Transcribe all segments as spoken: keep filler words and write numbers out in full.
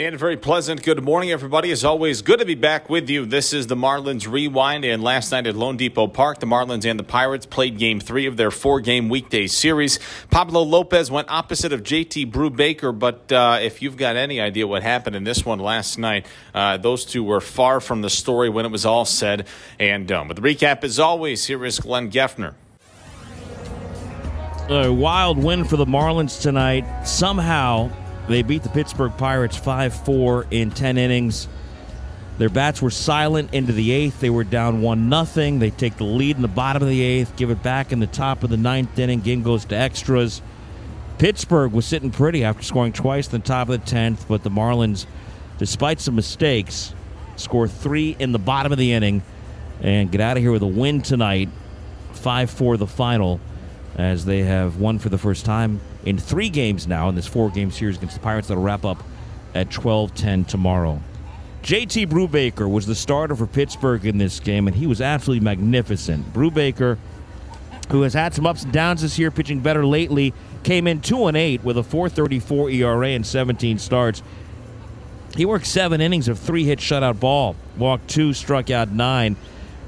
And a very pleasant good morning, everybody. As always, good to be back with you. This is the Marlins Rewind, and last night at LoanDepot Park, the Marlins and the Pirates played Game three of their four-game weekday series. Pablo Lopez went opposite of J T Brubaker, but uh, if you've got any idea what happened in this one last night, uh, those two were far from the story when it was all said and done. But the recap, as always, here is Glenn Geffner. A wild win for the Marlins tonight. Somehow, they beat the Pittsburgh Pirates five four in ten innings. Their bats were silent into the eighth. They were down one nothing. They take the lead in the bottom of the eighth, give it back in the top of the ninth inning. Game goes to extras. Pittsburgh was sitting pretty after scoring twice in the top of the tenth, but the Marlins, despite some mistakes, score three in the bottom of the inning and get out of here with a win tonight. five four the final, as they have won for the first time in three games now in this four-game series against the Pirates that will wrap up at twelve ten tomorrow. J T Brubaker was the starter for Pittsburgh in this game, and he was absolutely magnificent. Brubaker, who has had some ups and downs this year, pitching better lately, came in two and eight with a four thirty-four E R A and seventeen starts. He worked seven innings of three-hit shutout ball, walked two, struck out nine.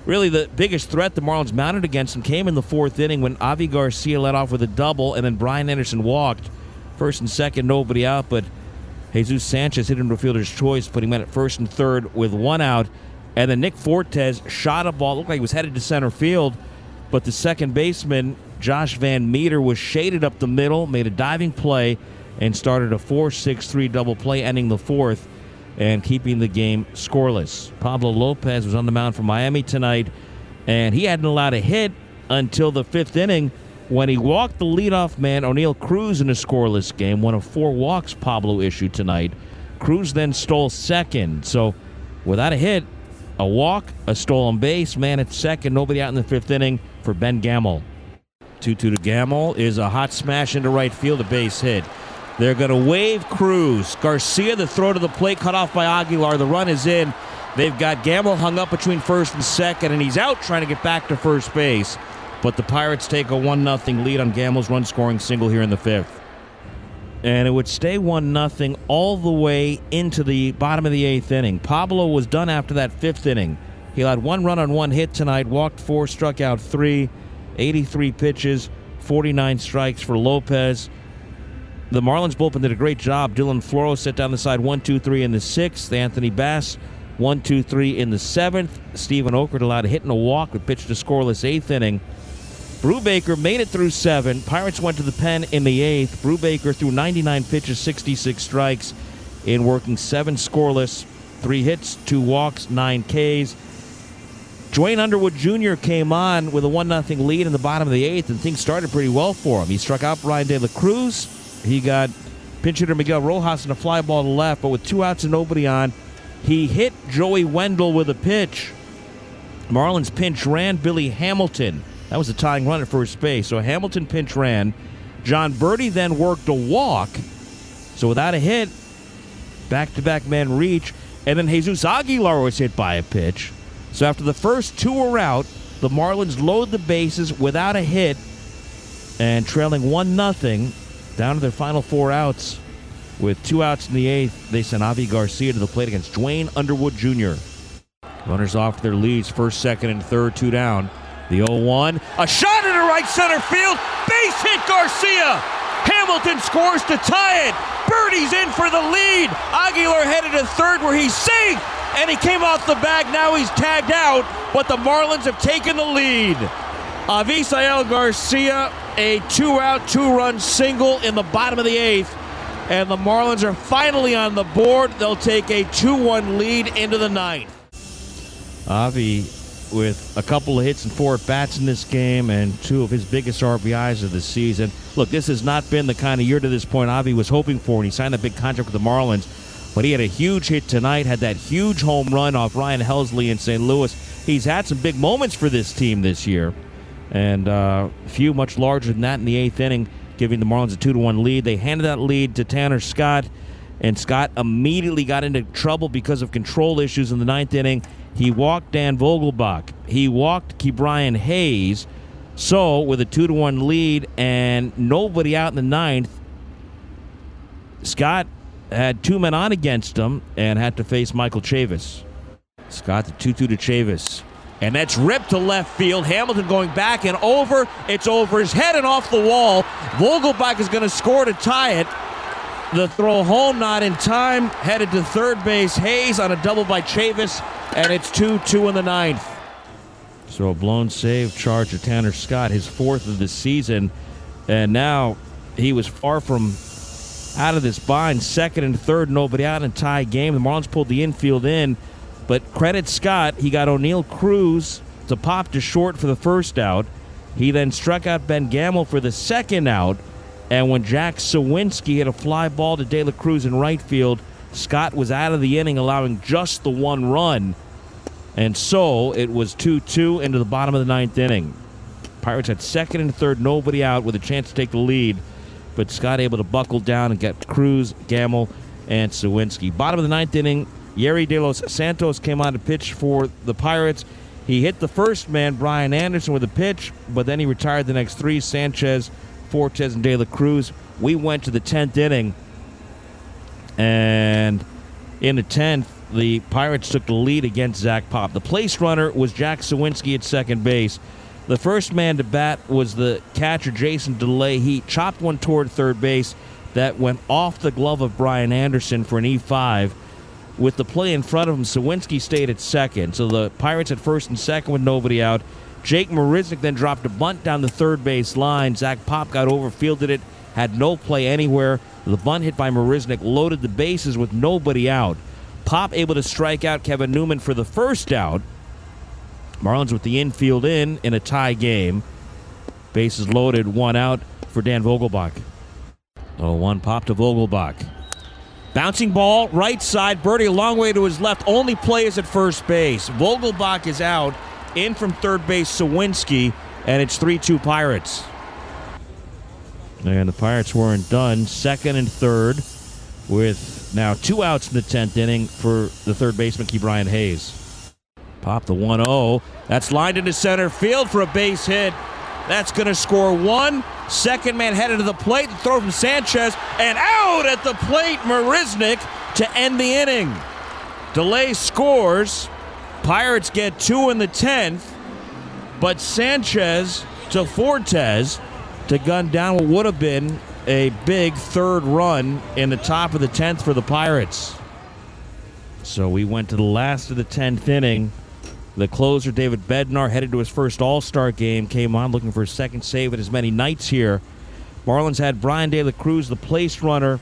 Really, the biggest threat the Marlins mounted against him came in the fourth inning when Avi Garcia led off with a double, and then Brian Anderson walked. First and second, nobody out, but Jesus Sanchez hit him to a fielder's choice, putting him at first and third with one out. And then Nick Fortes shot a ball, looked like he was headed to center field, but the second baseman, Josh Van Meter, was shaded up the middle, made a diving play, and started a four six three double play, ending the fourth and keeping the game scoreless. Pablo Lopez was on the mound for Miami tonight, and he hadn't allowed a hit until the fifth inning when he walked the leadoff man, O'Neil Cruz, in a scoreless game, one of four walks Pablo issued tonight. Cruz then stole second, so without a hit, a walk, a stolen base, man at second, nobody out in the fifth inning for Ben Gamel. two two to Gamel is a hot smash into right field, a base hit. They're going to wave Cruz. Garcia, the throw to the plate, cut off by Aguilar. The run is in. They've got Gamel hung up between first and second, and he's out trying to get back to first base. But the Pirates take a one nothing lead on Gamel's run-scoring single here in the fifth. And it would stay one nothing all the way into the bottom of the eighth inning. Pablo was done after that fifth inning. He had one run on one hit tonight, walked four, struck out three, eighty-three pitches, forty-nine strikes for Lopez. The Marlins bullpen did a great job. Dylan Floro set down the side one two three in the sixth. Anthony Bass one two three in the seventh. Stephen Okert allowed a hit and a walk, but pitched a scoreless eighth inning. Brubaker made it through seven. Pirates went to the pen in the eighth. Brubaker threw ninety-nine pitches, sixty-six strikes, in working seven scoreless, three hits, two walks, nine Ks. Duane Underwood Junior came on with a one nothing lead in the bottom of the eighth, and things started pretty well for him. He struck out Bryan De La Cruz. He got pinch hitter Miguel Rojas and a fly ball to left, but with two outs and nobody on, he hit Joey Wendell with a pitch. Marlins pinch ran Billy Hamilton. That was a tying run at first base. So Hamilton pinch ran. Jon Berti then worked a walk. So without a hit, back-to-back man reach. And then Jesus Aguilar was hit by a pitch. So after the first two were out, the Marlins load the bases without a hit and trailing one nothing. Down to their final four outs. With two outs in the eighth, they sent Avi Garcia to the plate against Duane Underwood Junior Runners off their leads, first, second, and third, two down. The oh one, a shot into right center field, base hit Garcia! Hamilton scores to tie it! Berti's in for the lead! Aguilar headed to third where he's safe! And he came off the bag, now he's tagged out, but the Marlins have taken the lead. Avisaíl Garcia, a two-out, two-run single in the bottom of the eighth, and the Marlins are finally on the board. They'll take a two one lead into the ninth. Avi with a couple of hits and four at-bats in this game and two of his biggest R B Is of the season. Look, this has not been the kind of year to this point Avi was hoping for when he signed that big contract with the Marlins, but he had a huge hit tonight, had that huge home run off Ryan Helsley in Saint Louis. He's had some big moments for this team this year. And uh, a few much larger than that in the eighth inning, giving the Marlins a two to one lead. They handed that lead to Tanner Scott, and Scott immediately got into trouble because of control issues in the ninth inning. He walked Dan Vogelbach. He walked Ke'Bryan Hayes. So with a two to one lead and nobody out in the ninth, Scott had two men on against him and had to face Michael Chavis. Scott the two two to Chavis. And that's ripped to left field. Hamilton going back and over. It's over his head and off the wall. Vogelbach is going to score to tie it. The throw home, not in time. Headed to third base. Hayes on a double by Chavis. And it's two two in the ninth. So a blown save charge to Tanner Scott, his fourth of the season. And now he was far from out of this bind. Second and third, nobody out in a tie game. The Marlins pulled the infield in. But credit Scott, he got O'Neil Cruz to pop to short for the first out. He then struck out Ben Gamel for the second out. And when Jack Suwinski hit a fly ball to De La Cruz in right field, Scott was out of the inning, allowing just the one run. And so it was two two into the bottom of the ninth inning. Pirates had second and third, nobody out, with a chance to take the lead. But Scott able to buckle down and get Cruz, Gamel, and Suwinski. Bottom of the ninth inning, Yerry De Los Santos came on to pitch for the Pirates. He hit the first man, Brian Anderson, with a pitch, but then he retired the next three, Sanchez, Fortes, and De La Cruz. We went to the tenth inning, and in the tenth, the Pirates took the lead against Zach Pop. The place runner was Jack Suwinski at second base. The first man to bat was the catcher, Jason DeLay. He chopped one toward third base that went off the glove of Brian Anderson for an E five. With the play in front of him, Suwinski stayed at second. So the Pirates at first and second with nobody out. Jake Marisnick then dropped a bunt down the third base line. Zach Pop got over, fielded it, had no play anywhere. The bunt hit by Marisnick loaded the bases with nobody out. Pop able to strike out Kevin Newman for the first out. Marlins with the infield in in a tie game. Bases loaded, one out for Dan Vogelbach. oh one Pop to Vogelbach. Bouncing ball, right side. Berti a long way to his left. Only play is at first base. Vogelbach is out. In from third base, Suwinski. And it's three two Pirates. And the Pirates weren't done. Second and third with now two outs in the tenth inning for the third baseman, Ke'Bryan Hayes. Pop the one oh. That's lined into center field for a base hit. That's going to score one. Second man headed to the plate. The throw from Sanchez. And out at the plate, Marisnick to end the inning. DeLay scores. Pirates get two in the tenth. But Sanchez to Fortes to gun down what would have been a big third run in the top of the tenth for the Pirates. So we went to the last of the tenth inning. The closer, David Bednar, headed to his first All-Star game, came on looking for his second save in as many nights here. Marlins had Bryan De La Cruz, the place runner,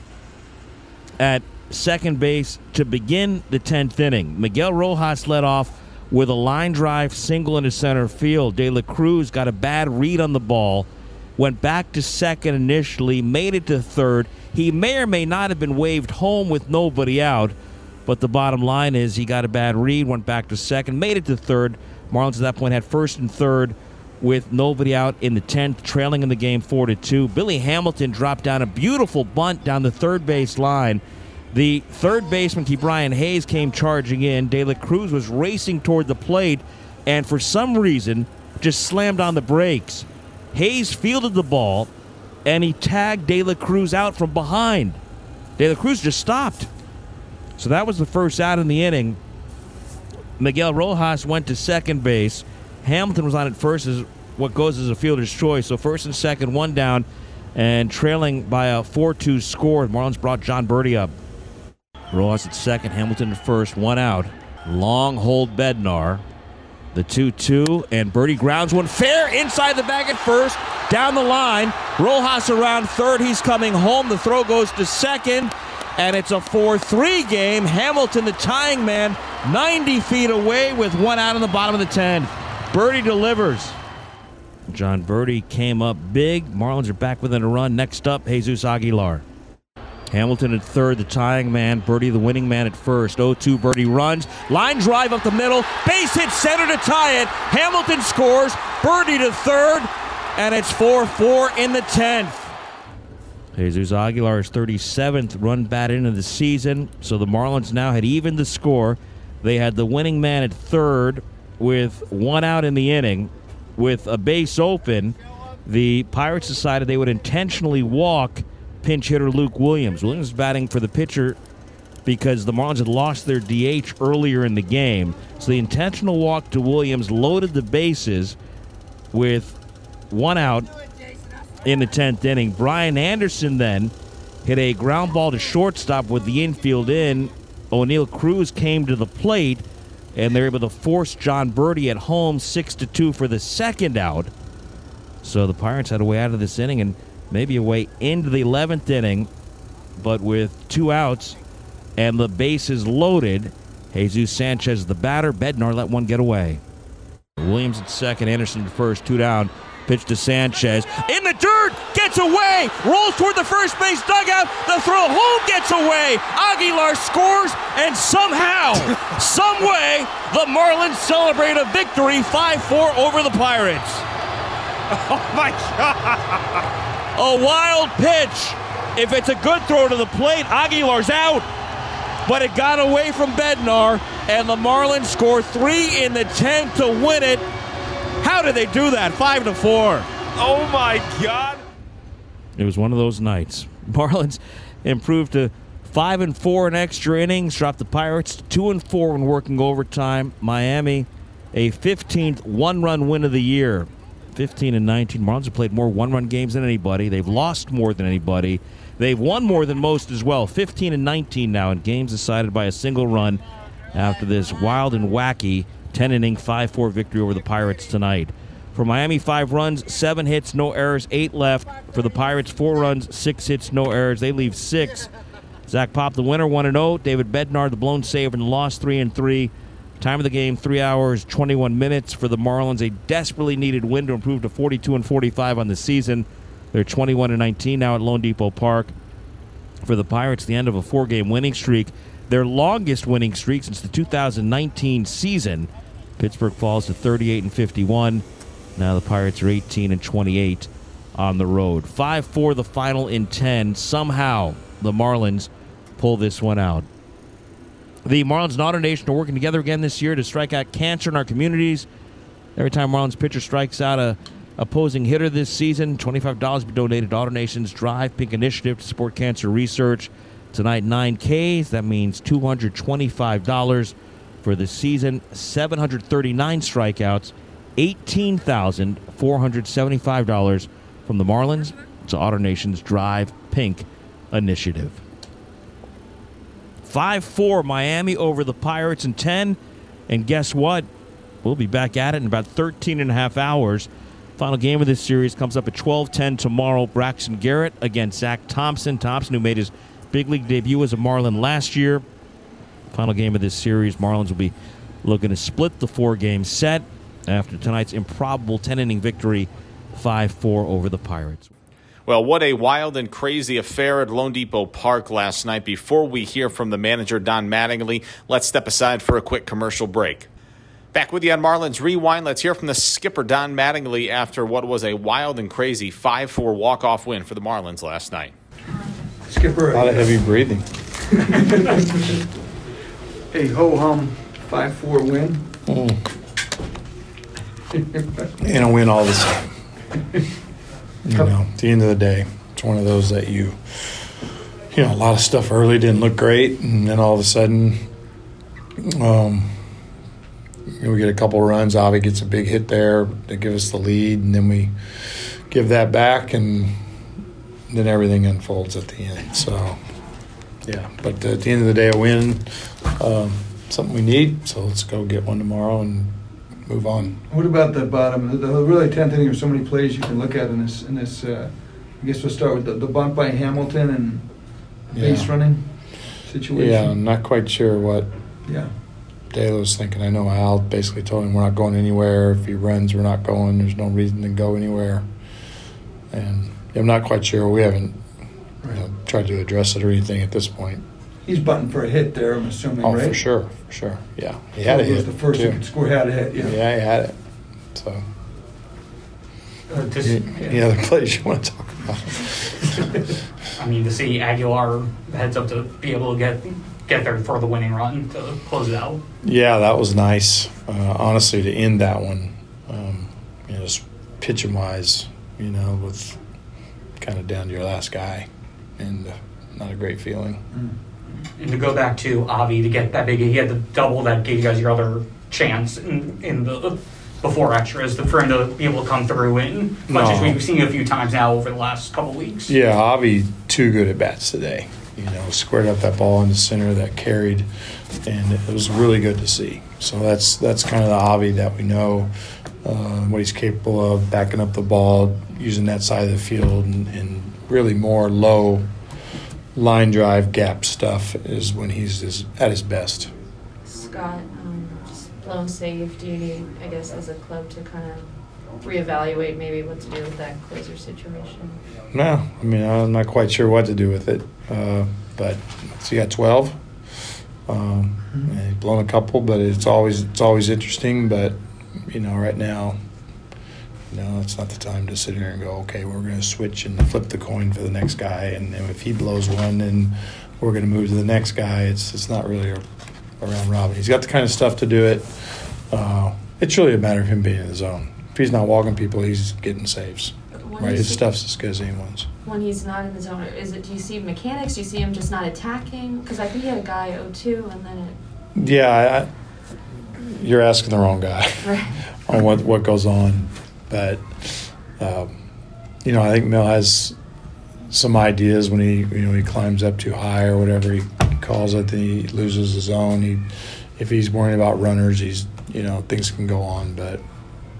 at second base to begin the tenth inning. Miguel Rojas led off with a line drive single into center field. De La Cruz got a bad read on the ball, went back to second initially, made it to third. He may or may not have been waved home with nobody out. But the bottom line is he got a bad read, went back to second, made it to third. Marlins at that point had first and third with nobody out in the tenth, trailing in the game four to two. Billy Hamilton dropped down a beautiful bunt down the third base line. The third baseman, Ke'Bryan Hayes, came charging in. De La Cruz was racing toward the plate and for some reason just slammed on the brakes. Hayes fielded the ball, and he tagged De La Cruz out from behind. De La Cruz just stopped. So that was the first out in the inning. Miguel Rojas went to second base. Hamilton was on at first, as what goes as a fielder's choice. So first and second, one down, and trailing by a four two score. Marlins brought Jon Berti up. Rojas at second, Hamilton at first, one out. Long hold Bednar. The two two, and Berti grounds one fair inside the bag at first, down the line. Rojas around third, he's coming home. The throw goes to second. And it's a four three game. Hamilton, the tying man, ninety feet away with one out in the bottom of the tenth. Berti delivers. Jon Berti came up big. Marlins are back within a run. Next up, Jesus Aguilar. Hamilton at third, the tying man. Berti, the winning man, at first. oh two, Berti runs. Line drive up the middle. Base hit center to tie it. Hamilton scores. Berti to third. And it's four four in the tenth. Jesus Aguilar's thirty-seventh run batted into the season, so the Marlins now had evened the score. They had the winning man at third with one out in the inning. With a base open, the Pirates decided they would intentionally walk pinch hitter Luke Williams. Williams is batting for the pitcher because the Marlins had lost their D H earlier in the game. So the intentional walk to Williams loaded the bases with one out in the tenth inning. Brian Anderson then hit a ground ball to shortstop with the infield in. O'Neil Cruz came to the plate, and they're able to force Jon Berti at home, six to two for the second out. So the Pirates had a way out of this inning and maybe a way into the eleventh inning, but with two outs and the bases loaded, Jesus Sanchez the batter. Bednar let one get away. Williams at second, Anderson at first, two down. Pitch to Sanchez, in the dirt, gets away, rolls toward the first base dugout, the throw home gets away, Aguilar scores, and somehow, someway, the Marlins celebrate a victory, five four over the Pirates. Oh my God! A wild pitch. If it's a good throw to the plate, Aguilar's out, but it got away from Bednar, and the Marlins score three in the tenth to win it. How did they do that? Five to four. Oh my God! It was one of those nights. Marlins improved to five and four in extra innings. Dropped the Pirates to two and four when working overtime. Miami, a fifteenth one-run win of the year. Fifteen and nineteen. Marlins have played more one-run games than anybody. They've lost more than anybody. They've won more than most as well. Fifteen and nineteen now in games decided by a single run. After this wild and wacky ten-inning, five four victory over the Pirates tonight. For Miami, five runs, seven hits, no errors, eight left. For the Pirates, four runs, six hits, no errors. They leave six. Zach Pop, the winner, one and oh. David Bednar, the blown save and loss, three and three. Time of the game, three hours, twenty-one minutes. For the Marlins, a desperately needed win to improve to forty-two and forty-five on the season. They're twenty-one and nineteen now at LoanDepot Park. For the Pirates, the end of a four-game winning streak. Their longest winning streak since the two thousand nineteen season. Pittsburgh falls to thirty-eight and fifty-one. Now the Pirates are eighteen and twenty-eight on the road. five four the final in ten. Somehow the Marlins pull this one out. The Marlins and AutoNation are working together again this year to strike out cancer in our communities. Every time Marlins pitcher strikes out a opposing hitter this season, twenty-five dollars will be donated to AutoNation's Drive Pink initiative to support cancer research. Tonight, nine Ks, that means two hundred twenty-five dollars for the season, seven hundred thirty-nine strikeouts, eighteen thousand four hundred seventy-five dollars from the Marlins to AutoNation's Drive Pink initiative. five four Miami over the Pirates in ten, and guess what? We'll be back at it in about thirteen and a half hours. Final game of this series comes up at twelve ten tomorrow. Braxton Garrett against Zach Thompson. Thompson, who made his big league debut as a Marlin last year. Final game of this series, Marlins will be looking to split the four-game set after tonight's improbable ten-inning victory, five four over the Pirates. Well, what a wild and crazy affair at LoanDepot Park last night. Before we hear from the manager, Don Mattingly, let's step aside for a quick commercial break. Back with you on Marlins Rewind. Let's hear from the skipper, Don Mattingly, after what was a wild and crazy five four walk-off win for the Marlins last night. Skipper, a lot of heavy breathing. Hey, ho-hum, five four win. Mm. And I win all the time. You know, at the end of the day, it's one of those that you, you know, a lot of stuff early didn't look great, and then all of a sudden, um, you know, we get a couple runs. Avi gets a big hit there to give us the lead, and then we give that back, and then everything unfolds at the end. So, yeah. But at the end of the day, a win, um, something we need. So let's go get one tomorrow and move on. What about the bottom? The really tenth inning, there's so many plays you can look at in this. In this, uh, I guess we'll start with the, the bunt by Hamilton and yeah. base running situation. Yeah, I'm not quite sure what yeah. Dale was thinking. I know Al basically told him we're not going anywhere. If he runs, we're not going. There's no reason to go anywhere. And I'm not quite sure. We haven't you know, tried to address it or anything at this point. He's bunting for a hit there, I'm assuming, oh, right? Oh, for sure, for sure, yeah. He had so a hit, the first he could score, had a hit, yeah. Yeah, he had it, so. Uh, this, any, yeah. any other plays you want to talk about? I mean, to see Aguilar heads up to be able to get get there for the winning run to close it out. Yeah, that was nice, uh, honestly, to end that one, um, you know, just pitching-wise, you know, with kind of down to your last guy. and not a great feeling. And to go back to Avi to get that big, he had to double that gave you guys your other chance in, in the before extras to, for him to be able to come through in, much no. as we've seen a few times now over the last couple of weeks. Yeah, Avi, two good at-bats today. You know, squared up that ball in the center that carried, and it was really good to see. So that's that's kind of the Avi that we know, uh, what he's capable of, backing up the ball, using that side of the field, and, and really more low line drive gap stuff is when he's his, at his best. Scott, um, just blown save. Do you need, I guess, as a club to kind of reevaluate maybe what to do with that closer situation? No, I mean, I'm not quite sure what to do with it. Uh, but so you got twelve. Um, and he's blown a couple, but it's always it's always interesting. But you know, right now, you know, it's not the time to sit here and go, okay, we're going to switch and flip the coin for the next guy, and then if he blows one, then we're going to move to the next guy. It's it's not really a, a round robin. He's got the kind of stuff to do it. Uh, it's really a matter of him being in the zone. If he's not walking people, he's getting saves. Right, his stuff's as good as anyone's. When he's not in the zone, is it? Do you see mechanics? Do you see him just not attacking? Because I think he had a guy oh two, and then it. Yeah, I, you're asking the wrong guy right. on what, what goes on. But, um, you know, I think Mel has some ideas when he you know he climbs up too high or whatever he calls it. Then he loses the zone. He, if he's worrying about runners, he's you know things can go on, but.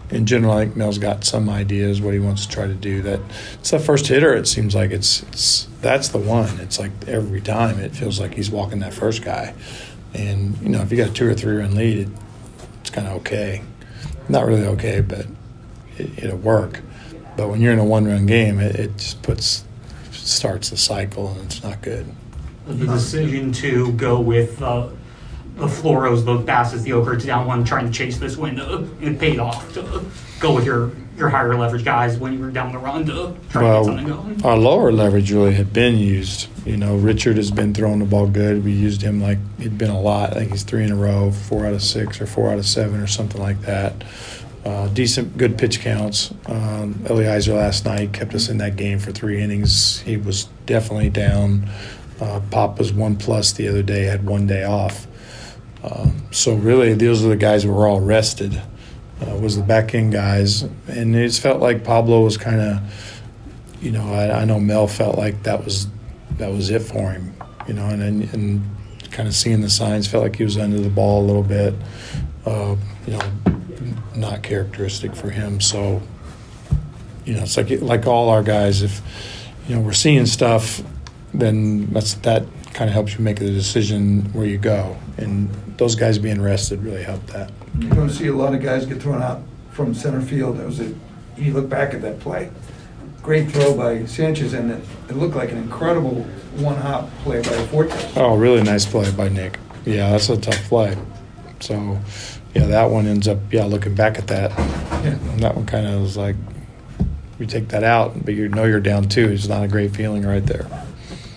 In general, I think Mel's got some ideas what he wants to try to do. That it's that first hitter. It seems like it's it's that's the one. It's like every time it feels like he's walking that first guy, and you know if you got a two or three run lead, it, it's kind of okay, not really okay, but it, it'll work. But when you're in a one run game, it, it just puts starts the cycle, and it's not good. The decision to go with. Uh The Floros, the Basses, the Okers down one trying to chase this win, uh, it paid off to uh, go with your, your higher leverage guys when you were down the run to try well, to get something going. Our lower leverage really had been used. You know, Richard has been throwing the ball good. We used him like he'd been a lot. I think he's three in a row, four out of six or four out of seven or something like that. Uh, decent, good pitch counts. Um, Eliezer last night kept us in that game for three innings. He was definitely down. Uh, Pop was one plus the other day, had one day off. Um, so really, those are the guys that were all rested. Uh, was the back end guys, and it felt like Pablo was kind of, you know, I, I know Mel felt like that was that was it for him, you know, and and, and kind of seeing the signs, felt like he was under the ball a little bit, uh, you know, not characteristic for him. So, you know, it's like like all our guys, if you know we're seeing stuff, then that's that. Kind of helps you make the decision where you go, and those guys being rested really helped that. You're going to see a lot of guys get thrown out from center field. That was a, you look back at that play, great throw by Sanchez, and it, it looked like an incredible one-hop play by Fortes. Oh, really nice play by Nick. Yeah, that's a tough play. So, yeah, that one ends up. Yeah, looking back at that, yeah. That one kind of was like, we take that out, but you know you're down two. It's not a great feeling right there.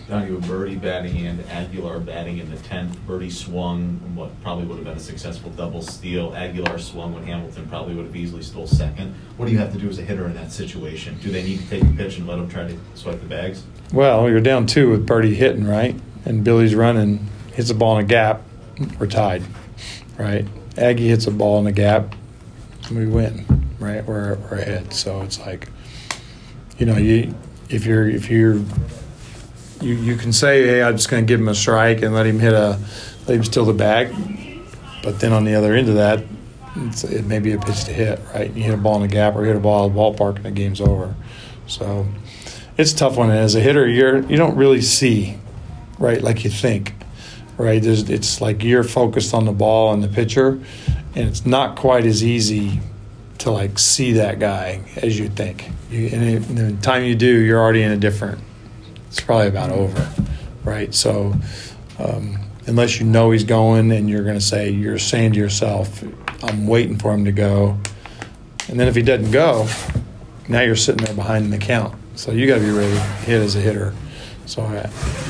Down you with Berti batting and Aguilar batting in the tenth. Berti swung what probably would have been a successful double steal. Aguilar swung when Hamilton probably would have easily stole second. What do you have to do as a hitter in that situation? Do they need to take a pitch and let him try to swipe the bags? Well, you're down two with Berti hitting, right? And Billy's running, hits a ball in a gap, we're tied, right? Aggie hits a ball in a gap, we win, right? We're, we're ahead. So it's like, you know, you if you're if you're You you can say, hey, I'm just going to give him a strike and let him hit a, let him steal the bag. But then on the other end of that, it's, it may be a pitch to hit, right? You hit a ball in the gap or hit a ball in the ballpark and the game's over. So it's a tough one. And as a hitter, you're, you don't really see, right, like you think, right? There's, it's like you're focused on the ball and the pitcher, and it's not quite as easy to, like, see that guy as you think. You, and it, the time you do, you're already in a different – it's probably about over, right? So um, unless you know he's going and you're going to say, you're saying to yourself, I'm waiting for him to go. And then if he doesn't go, now you're sitting there behind in the count. So you got to be ready to hit as a hitter. So I,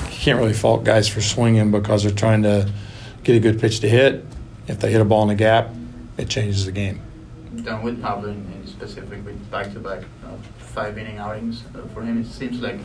you can't really fault guys for swinging because they're trying to get a good pitch to hit. If they hit a ball in the gap, it changes the game. Done with Pablo in specific, with back-to-back uh, five-inning outings uh, for him, it seems like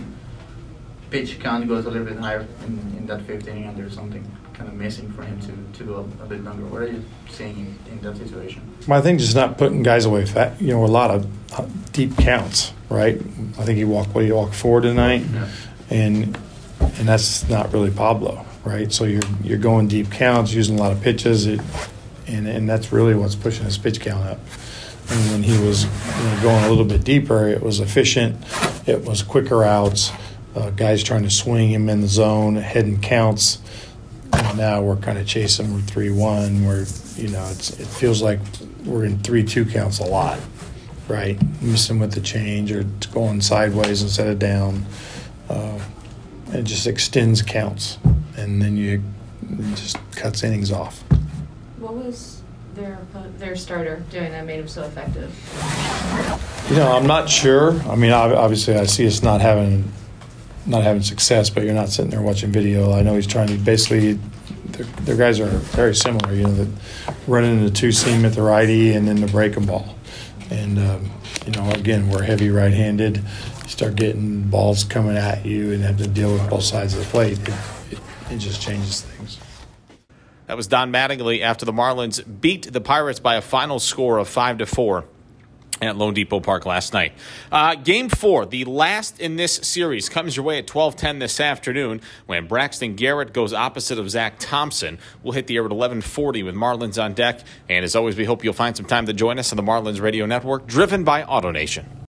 pitch count goes a little bit higher in, in that fifth inning, and there's something kind of missing for him to, to go a bit longer. What are you seeing in, in that situation? Well, I think just not putting guys away, fat, you know, a lot of deep counts, right? I think he walked what he walked four tonight, yeah. and and that's not really Pablo, right? So you're you're going deep counts, using a lot of pitches, it, and and that's really what's pushing his pitch count up. And when he was you know, going a little bit deeper, it was efficient, it was quicker outs. Uh, guys trying to swing him in the zone, heading counts. And now we're kind of chasing. We're three one. We're, you know, it's, it feels like we're in three two counts a lot, right? Missing with the change or going sideways instead of down. Uh, it just extends counts, and then you it just cuts innings off. What was their their starter doing that made him so effective? You know, I'm not sure. I mean, obviously, I see us not having. Not having success, but you're not sitting there watching video. I know he's trying to basically – their guys are very similar, you know, the, running the two-seam at the righty and then the breaking ball. And, um, you know, again, we're heavy right-handed. You start getting balls coming at you and have to deal with both sides of the plate. It, it, it just changes things. That was Don Mattingly after the Marlins beat the Pirates by a final score of five to four. At LoanDepot Park last night. Uh, game four, the last in this series, comes your way at twelve ten this afternoon when Braxton Garrett goes opposite of Zach Thompson. We'll hit the air at eleven forty with Marlins on deck. And as always, we hope you'll find some time to join us on the Marlins Radio Network, driven by AutoNation.